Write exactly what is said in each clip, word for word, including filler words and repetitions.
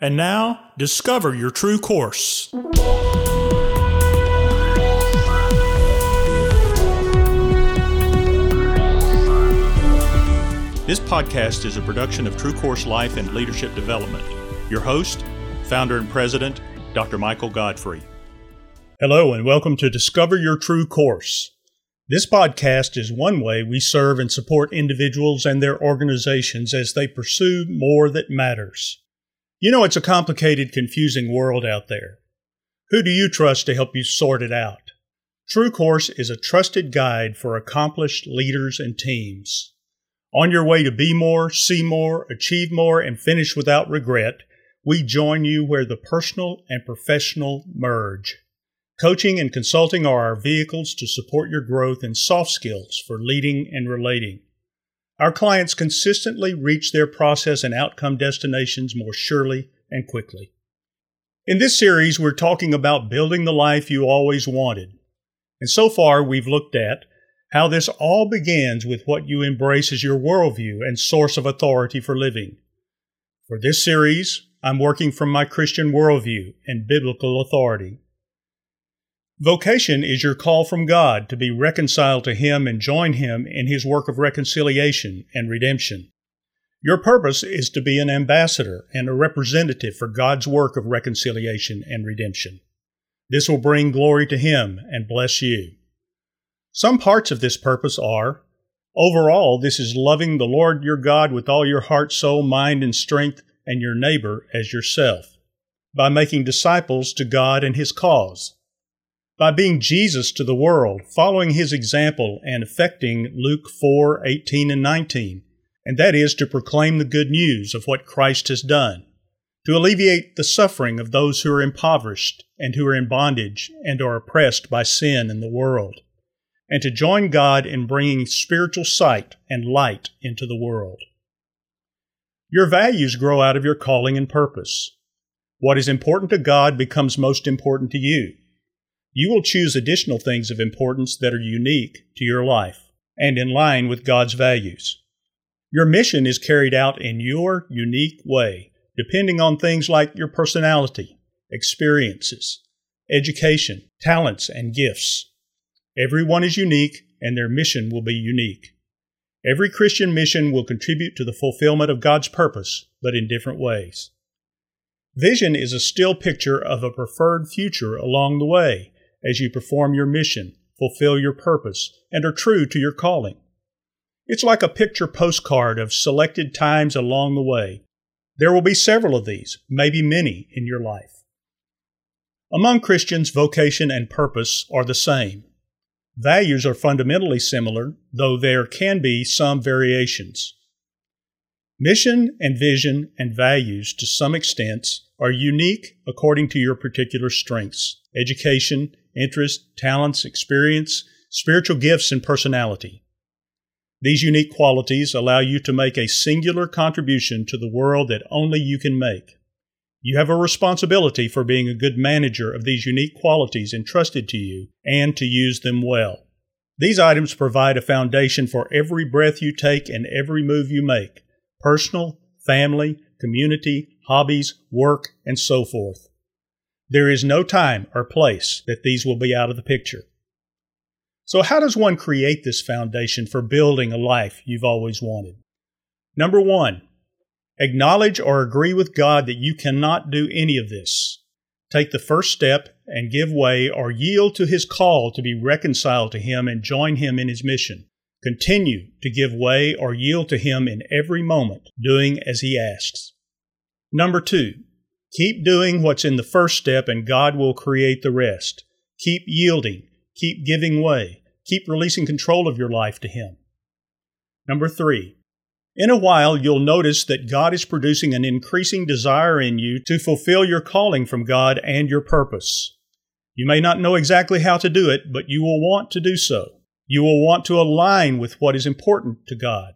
And now, discover your true course. This podcast is a production of True Course Life and Leadership Development. Your host, founder and president, Doctor Michael Godfrey. Hello, and welcome to Discover Your True Course. This podcast is one way we serve and support individuals and their organizations as they pursue more that matters. You know, it's a complicated, confusing world out there. Who do you trust to help you sort it out? True Course is a trusted guide for accomplished leaders and teams. On your way to be more, see more, achieve more, and finish without regret, we join you where the personal and professional merge. Coaching and consulting are our vehicles to support your growth in soft skills for leading and relating. Our clients consistently reach their process and outcome destinations more surely and quickly. In this series, we're talking about building the life you always wanted. And so far, we've looked at how this all begins with what you embrace as your worldview and source of authority for living. For this series, I'm working from my Christian worldview and biblical authority. Vocation is your call from God to be reconciled to Him and join Him in His work of reconciliation and redemption. Your purpose is to be an ambassador and a representative for God's work of reconciliation and redemption. This will bring glory to Him and bless you. Some parts of this purpose are, overall, this is loving the Lord your God with all your heart, soul, mind, and strength, and your neighbor as yourself, by making disciples to God and His cause, by being Jesus to the world, following His example and affecting Luke four, eighteen and nineteen, and that is to proclaim the good news of what Christ has done, to alleviate the suffering of those who are impoverished and who are in bondage and are oppressed by sin in the world, and to join God in bringing spiritual sight and light into the world. Your values grow out of your calling and purpose. What is important to God becomes most important to you. You will choose additional things of importance that are unique to your life and in line with God's values. Your mission is carried out in your unique way, depending on things like your personality, experiences, education, talents, and gifts. Everyone is unique, and their mission will be unique. Every Christian mission will contribute to the fulfillment of God's purpose, but in different ways. Vision is a still picture of a preferred future along the way, as you perform your mission, fulfill your purpose, and are true to your calling. It's like a picture postcard of selected times along the way. There will be several of these, maybe many, in your life. Among Christians, vocation and purpose are the same. Values are fundamentally similar, though there can be some variations. Mission and vision and values, to some extent, are unique according to your particular strengths, education, interest, talents, experience, spiritual gifts, and personality. These unique qualities allow you to make a singular contribution to the world that only you can make. You have a responsibility for being a good manager of these unique qualities entrusted to you and to use them well. These items provide a foundation for every breath you take and every move you make, personal, family, community, hobbies, work, and so forth. There is no time or place that these will be out of the picture. So how does one create this foundation for building a life you've always wanted? Number one, acknowledge or agree with God that you cannot do any of this. Take the first step and give way or yield to His call to be reconciled to Him and join Him in His mission. Continue to give way or yield to Him in every moment, doing as He asks. Number two, keep doing what's in the first step and God will create the rest. Keep yielding. Keep giving way. Keep releasing control of your life to Him. Number three, in a while you'll notice that God is producing an increasing desire in you to fulfill your calling from God and your purpose. You may not know exactly how to do it, but you will want to do so. You will want to align with what is important to God.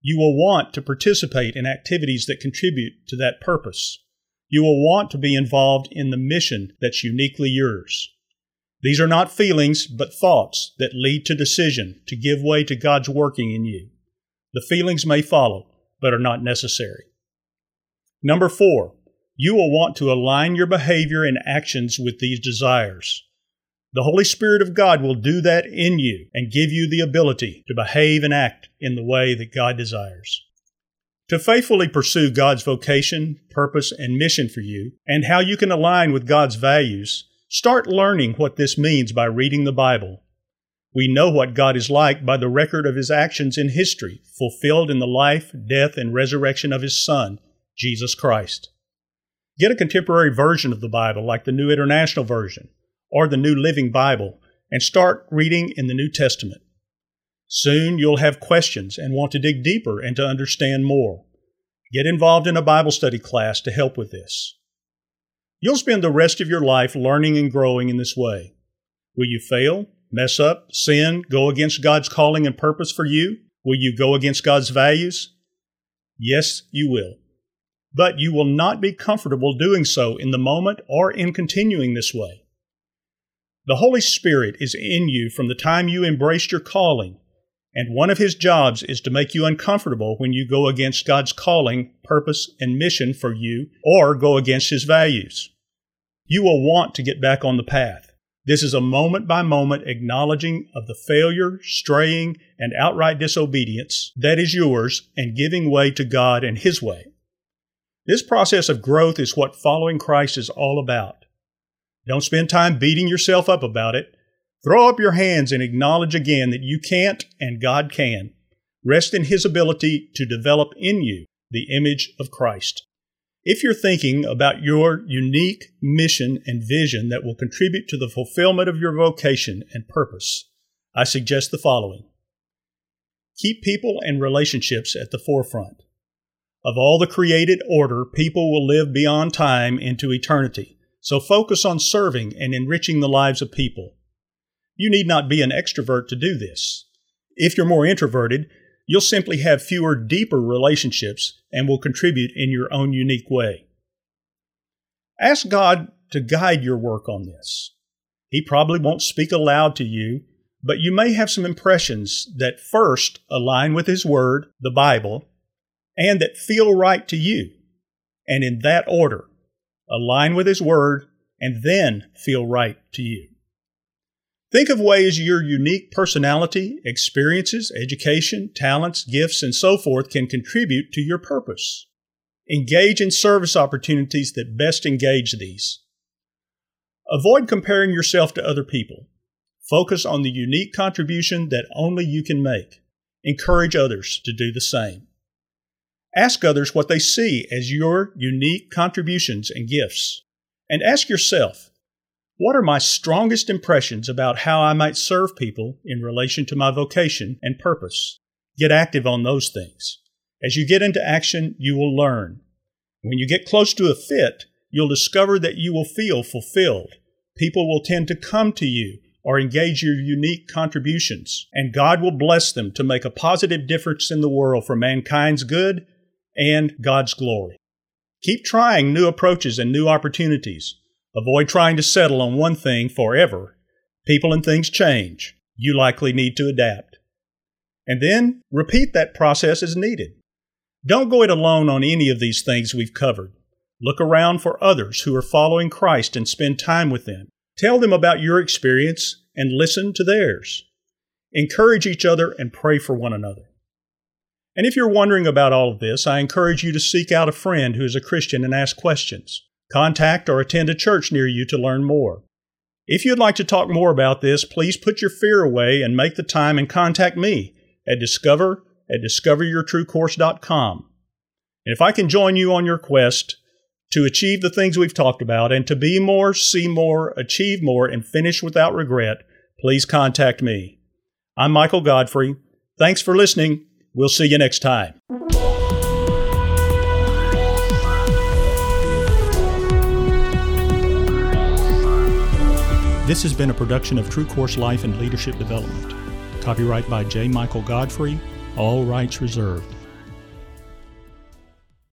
You will want to participate in activities that contribute to that purpose. You will want to be involved in the mission that's uniquely yours. These are not feelings, but thoughts that lead to decision to give way to God's working in you. The feelings may follow, but are not necessary. Number four, you will want to align your behavior and actions with these desires. The Holy Spirit of God will do that in you and give you the ability to behave and act in the way that God desires. To faithfully pursue God's vocation, purpose, and mission for you, and how you can align with God's values, start learning what this means by reading the Bible. We know what God is like by the record of His actions in history, fulfilled in the life, death, and resurrection of His Son, Jesus Christ. Get a contemporary version of the Bible like the New International Version or the New Living Bible, and start reading in the New Testament. Soon you'll have questions and want to dig deeper and to understand more. Get involved in a Bible study class to help with this. You'll spend the rest of your life learning and growing in this way. Will you fail, mess up, sin, go against God's calling and purpose for you? Will you go against God's values? Yes, you will. But you will not be comfortable doing so in the moment or in continuing this way. The Holy Spirit is in you from the time you embraced your calling, and one of His jobs is to make you uncomfortable when you go against God's calling, purpose, and mission for you, or go against His values. You will want to get back on the path. This is a moment-by-moment acknowledging of the failure, straying, and outright disobedience that is yours, and giving way to God and His way. This process of growth is what following Christ is all about. Don't spend time beating yourself up about it. Throw up your hands and acknowledge again that you can't and God can. Rest in His ability to develop in you the image of Christ. If you're thinking about your unique mission and vision that will contribute to the fulfillment of your vocation and purpose, I suggest the following. Keep people and relationships at the forefront. Of all the created order, people will live beyond time into eternity. So focus on serving and enriching the lives of people. You need not be an extrovert to do this. If you're more introverted, you'll simply have fewer, deeper relationships and will contribute in your own unique way. Ask God to guide your work on this. He probably won't speak aloud to you, but you may have some impressions that first align with His Word, the Bible, and that feel right to you, and in that order. Align with His Word, and then feel right to you. Think of ways your unique personality, experiences, education, talents, gifts, and so forth can contribute to your purpose. Engage in service opportunities that best engage these. Avoid comparing yourself to other people. Focus on the unique contribution that only you can make. Encourage others to do the same. Ask others what they see as your unique contributions and gifts. And ask yourself, what are my strongest impressions about how I might serve people in relation to my vocation and purpose? Get active on those things. As you get into action, you will learn. When you get close to a fit, you'll discover that you will feel fulfilled. People will tend to come to you or engage your unique contributions, and God will bless them to make a positive difference in the world for mankind's good and God's glory. Keep trying new approaches and new opportunities. Avoid trying to settle on one thing forever. People and things change. You likely need to adapt. And then repeat that process as needed. Don't go it alone on any of these things we've covered. Look around for others who are following Christ and spend time with them. Tell them about your experience and listen to theirs. Encourage each other and pray for one another. And if you're wondering about all of this, I encourage you to seek out a friend who is a Christian and ask questions. Contact or attend a church near you to learn more. If you'd like to talk more about this, please put your fear away and make the time and contact me at discover at discover your true course dot com. And if I can join you on your quest to achieve the things we've talked about and to be more, see more, achieve more, and finish without regret, please contact me. I'm Michael Godfrey. Thanks for listening. We'll see you next time. This has been a production of True Course Life and Leadership Development. Copyright by J. Michael Godfrey. All rights reserved.